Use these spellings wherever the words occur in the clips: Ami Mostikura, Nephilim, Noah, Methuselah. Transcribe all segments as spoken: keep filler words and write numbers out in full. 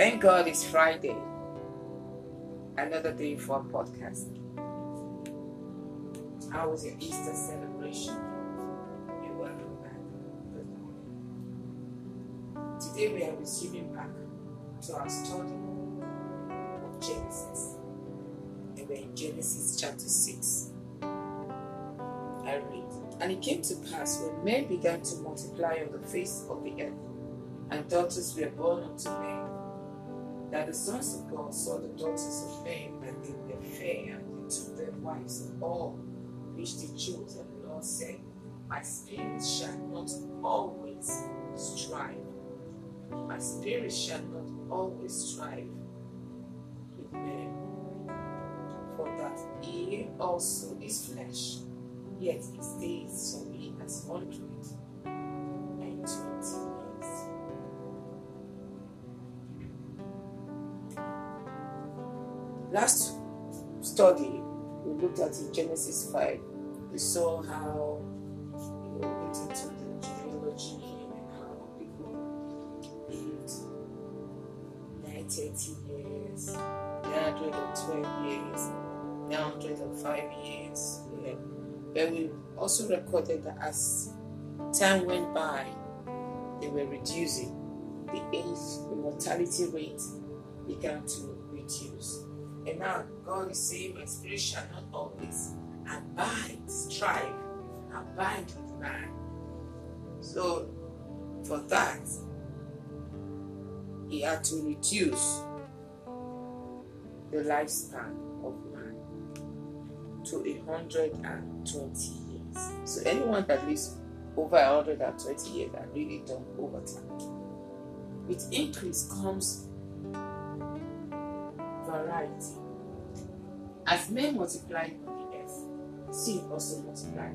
Thank God it's Friday. Another day for a podcast. How was your Easter celebration? You're welcome back. Good morning. Today we are resuming back to our study of Genesis. And we're in Genesis chapter six. I read. And it came to pass when men began to multiply on the face of the earth, and daughters were born unto men, that the sons of God saw the daughters of men, and they were fair, and they took them wives of all which they chose. And the Lord said, my spirit shall not always strive. My spirit shall not always strive with men, for that he also is flesh, yet his days shall be as hundred and twenty. Last study we looked at in Genesis five, we saw how we went into the genealogy and how people lived nine hundred thirty years, nine hundred twelve years, nine hundred five years. Yeah. But we also recorded that as time went by, they were reducing. The age, the mortality rate began to reduce. And now God is saying, my spirit shall not always abide, strive, abide with man. So, for that, he had to reduce the lifespan of man to a hundred and twenty years. So, anyone that lives over a hundred and twenty years that really done over time. With increase comes variety. As men multiplied on the earth, sin also multiplied.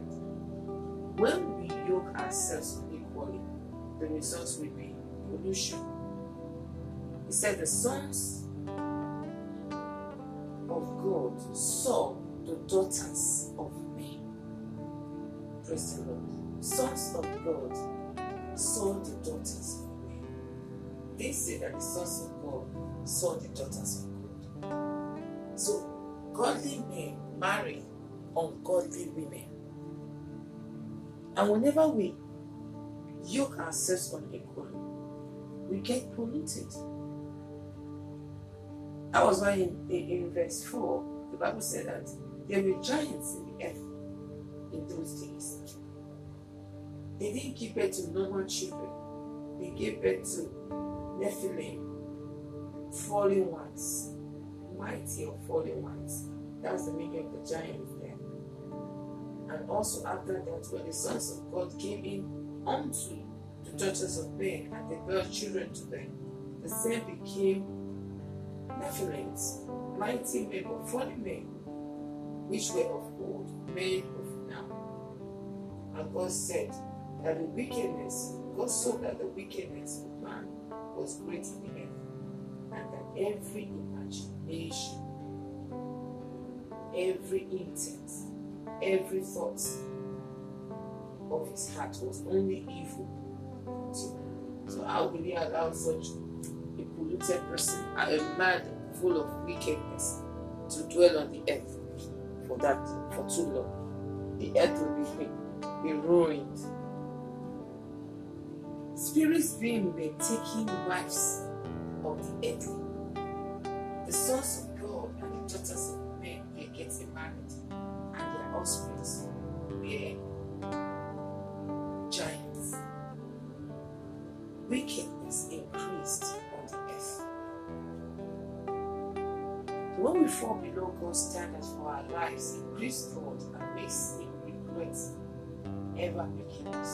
When we yoke ourselves unequally, the result will be pollution. He said the sons of God saw the daughters of men. Praise the Lord. Sons of God saw the daughters of men. They say that the sons of God saw the daughters of men. So, godly men marry ungodly women. And whenever we yoke ourselves unequally, we get polluted. That was why in, in, in verse four, the Bible said that there were giants in the earth in those days. They didn't give birth to normal children. They gave birth to Nephilim, fallen ones. Mighty or fallen ones. That's the meaning of the giants there. And also after that, when the sons of God came in unto the daughters of men and they bare children to them, the same became Nephilims, mighty men or fallen men, which were of old, men of now. And God said that the wickedness, God saw that the wickedness of man was great in the earth, and that every imagination, every intent, every thought of his heart was only evil. So how will he allow such a polluted person, a man full of wickedness, to dwell on the earth for that for too long? The earth will be, be ruined. Spirits being were taking wives of the earth. The sons of God and the daughters of men, they get married, and their offspring were giants. Wickedness increased on the earth. So when we fall below God's standards for our lives, it grieves God and makes him regret ever making us.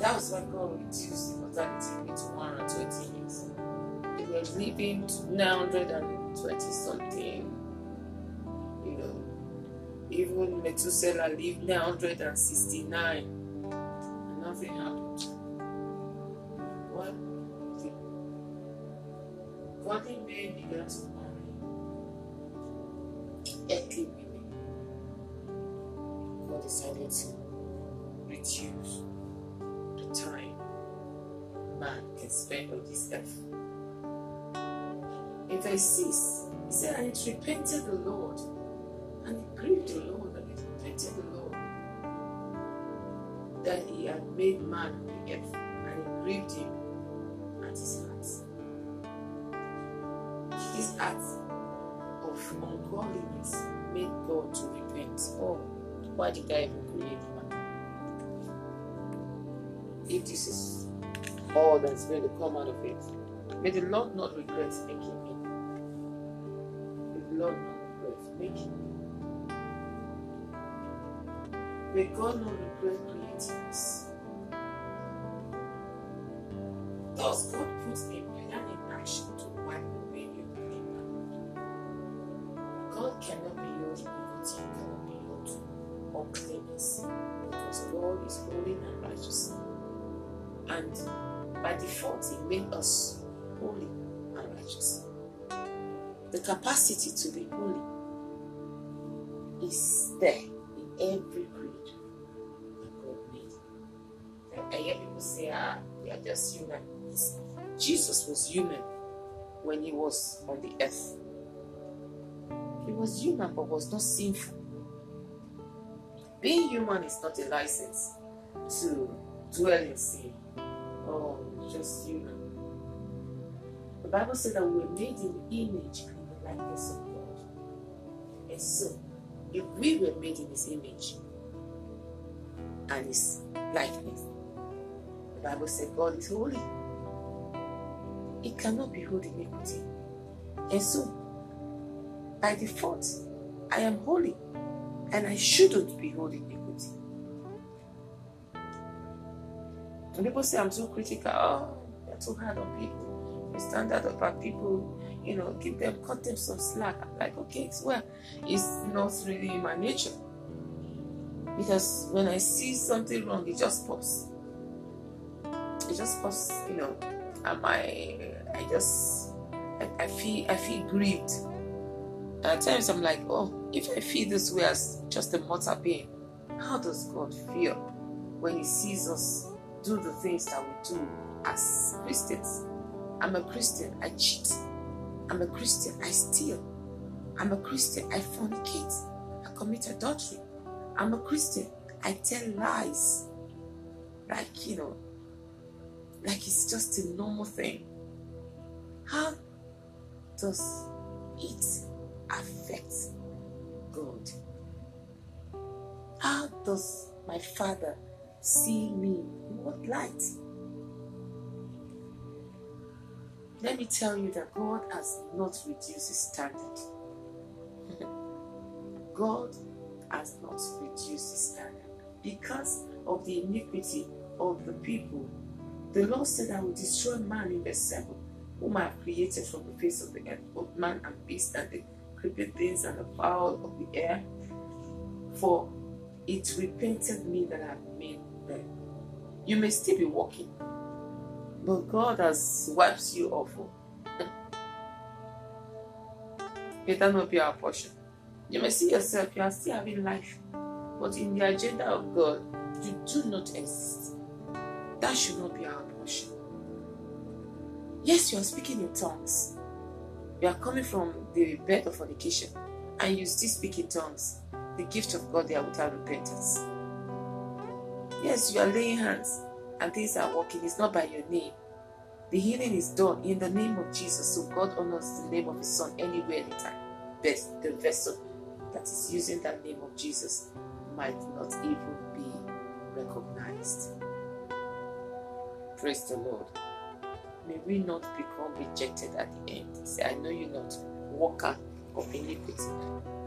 That was why God reduced the mortality rate to one hundred twenty years. They were living to nine hundred twenty something, you know. Even Methuselah lived nine hundred sixty-nine, and nothing happened. What did godly men began to marry earthly women? God decided to reduce the time man can is spent on this earth. In verse six, he said, and it repented the Lord, and it grieved the Lord, and it repented the Lord, that he had made man on the earth, and it grieved him at his heart. This act of ungodliness made God to repent. Oh, why did I even create man? If this is all that's going to come out of it, may the Lord not regret making me. May the Lord not regret making me. May God not regret creating us. Thus, God puts a plan in action to wipe away your clean. God cannot be your iniquity, cannot be your uncleanness, because God is holy and righteous. And by default, He made us holy and righteous. The capacity to be holy is there in every creature that God made. I hear people say, ah, they are just human. Yes. Jesus was human when he was on the earth. He was human but was not sinful. Being human is not a license to dwell in sin. Oh, just human. The Bible said that we were made in the image and the likeness of God. And so, if we were made in His image and His likeness, the Bible said God is holy. It cannot be holy iniquity. And so, by default, I am holy and I shouldn't be holy iniquity. When people say I'm too critical, oh, they're too hard on people. Standard of our people, you know, give them, cut them some slack. I'm like, okay, it's well, it's not really my nature, because when I see something wrong, it just pops, it just pops, you know. And my, I just, I, I feel, I feel grieved. And at times I'm like, oh, if I feel this way as just a mortal being, how does God feel when He sees us do the things that we do as Christians? I'm a Christian, I cheat. I'm a Christian, I steal. I'm a Christian, I fornicate. I commit adultery. I'm a Christian, I tell lies. Like, you know, like it's just a normal thing. How does it affect God? How does my Father see me? In what light? Let me tell you that God has not reduced His standard. God has not reduced His standard. Because of the iniquity of the people, the Lord said, I will destroy man in verse seven, whom I have created from the face of the earth, both man and beast, and the creeping things and the fowl of the air. For it repented me that I have made them. You may still be walking, but God has wiped you off. It will not be our portion. You may see yourself, you are still having life, but in the agenda of God, you do not exist. That should not be our portion. Yes, you are speaking in tongues. You are coming from the bed of fornication, and you still speak in tongues. The gift of God there without repentance. Yes, you are laying hands, and things are working. It's not by your name. The healing is done in the name of Jesus. So God honors the name of His Son anywhere, anytime. Best the vessel that is using that name of Jesus might not even be recognized. Praise the Lord. May we not become rejected at the end. Say, I know you not, walker of iniquity.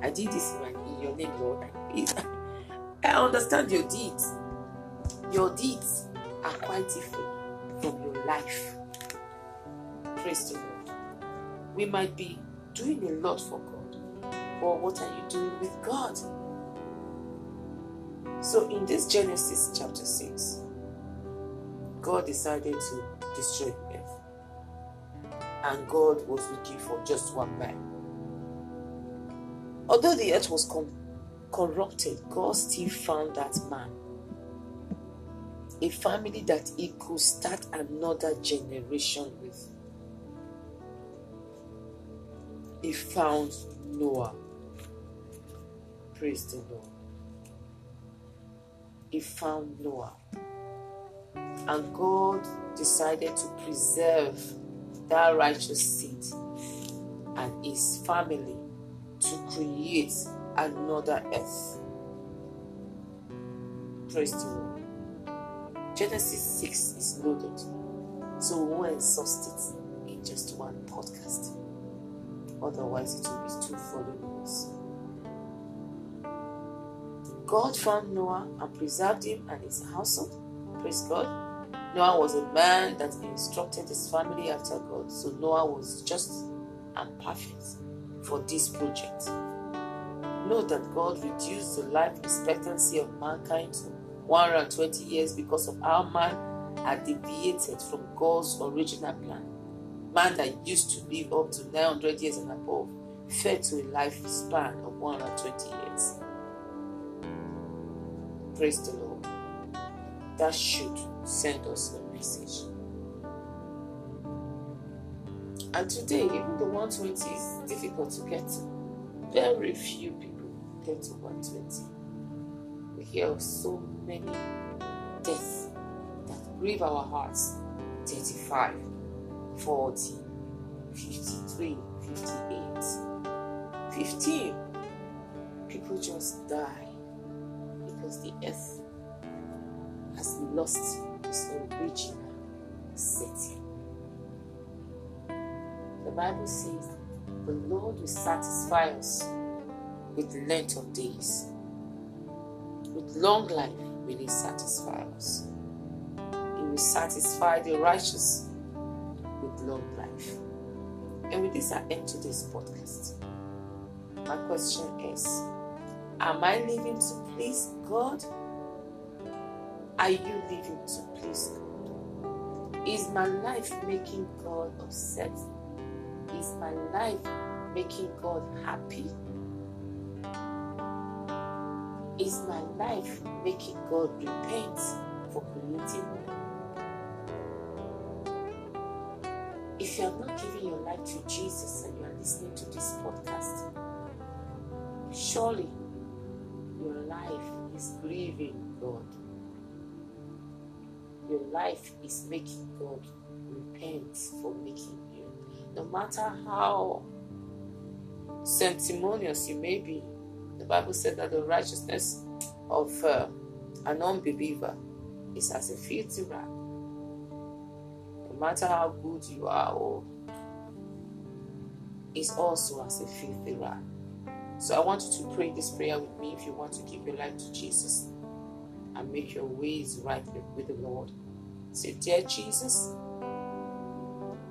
I did this in your name, Lord. I understand your deeds. Your deeds are quite different from your life. Praise the Lord. We might be doing a lot for God, but what are you doing with God? So in this Genesis chapter six, God decided to destroy the earth. And God was looking for just one man. Although the earth was corrupted, God still found that man. a family that he could start another generation with. He found Noah. Praise the Lord. He found Noah. And God decided to preserve that righteous seed and his family to create another earth. Praise the Lord. Genesis six is loaded, so we won't exhaust it in just one podcast. Otherwise, it will be two volumes. God found Noah and preserved him and his household. Praise God. Noah was a man that instructed his family after God. So Noah was just and perfect for this project. Note that God reduced the life expectancy of mankind to one hundred twenty years because of how man had deviated from God's original plan. Man that used to live up to nine hundred years and above fell to a lifespan of one hundred twenty years. Praise the Lord. That should send us a message. And today, even the one hundred twenty is difficult to get to. Very few people get to one hundred twenty. We hear of so many deaths that grieve our hearts. thirty-five, forty, fifty-three, fifty-eight, fifteen. People just die because the earth has lost its original setting. The Bible says the Lord will satisfy us with length of days. With long life will He satisfy us. He will satisfy the righteous with long life. And with this, I end today's podcast. My question is, am I living to please God? Are you living to please God? Is my life making God upset? Is my life making God happy? Is my life making God repent for creating me? If you have not given your life to Jesus and you are listening to this podcast, surely your life is grieving God. Your life is making God repent for making you. No matter how sanctimonious you may be, the Bible said that the righteousness of uh, an unbeliever is as a filthy rag. No matter how good you are, oh, it's also as a filthy rag. So I want you to pray this prayer with me if you want to give your life to Jesus and make your ways right with the Lord. Say, dear Jesus,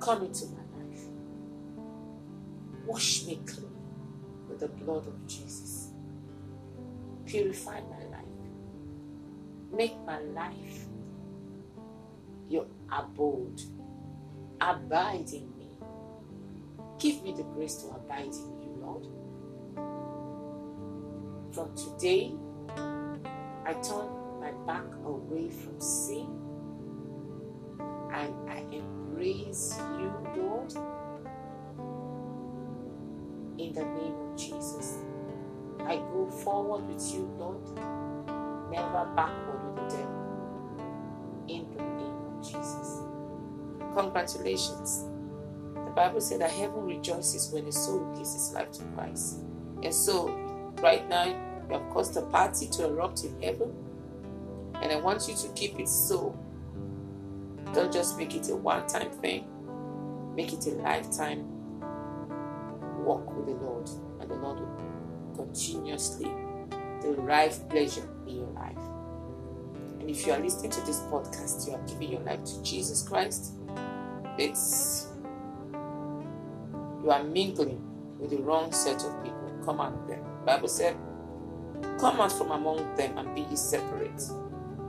come into my wash me clean with the blood of Jesus. Purify my life. Make my life your abode. Abide in me. Give me the grace to abide in you, Lord. From today, I turn my back away from sin and I embrace you, Lord. In the name of Jesus, I go forward with you, Lord, never backward with the devil. In the name of Jesus. Congratulations. The Bible said that heaven rejoices when a soul gives its life to Christ. And so, right now, you have caused a party to erupt in heaven. And I want you to keep it so. Don't just make it a one-time thing. Make it a lifetime walk with the Lord, and the Lord will continuously derive pleasure in your life. And if you are listening to this podcast, you are giving your life to Jesus Christ, it's you are mingling with the wrong set of people. Come out of them. The Bible said, come out from among them and be ye separate.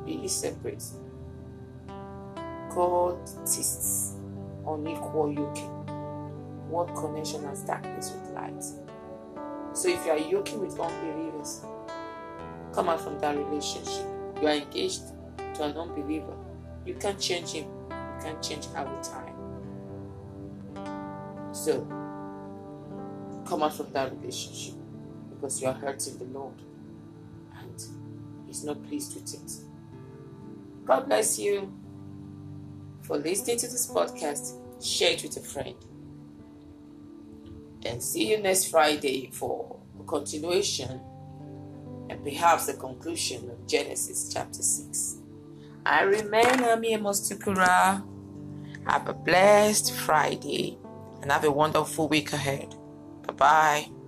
Be ye separate. God tests unequal yoking. What connection has darkness with light? So if you are yoking with unbelievers, come out from that relationship. You are engaged to an unbeliever. You can't change him. You can't change her with time. So, come out from that relationship because you are hurting the Lord and He's not pleased with it. God bless you for listening to this podcast. Share it with a friend. And see you next Friday for a continuation and perhaps the conclusion of Genesis chapter six. I remain Ami Mostikura. Have a blessed Friday and have a wonderful week ahead. Bye-bye.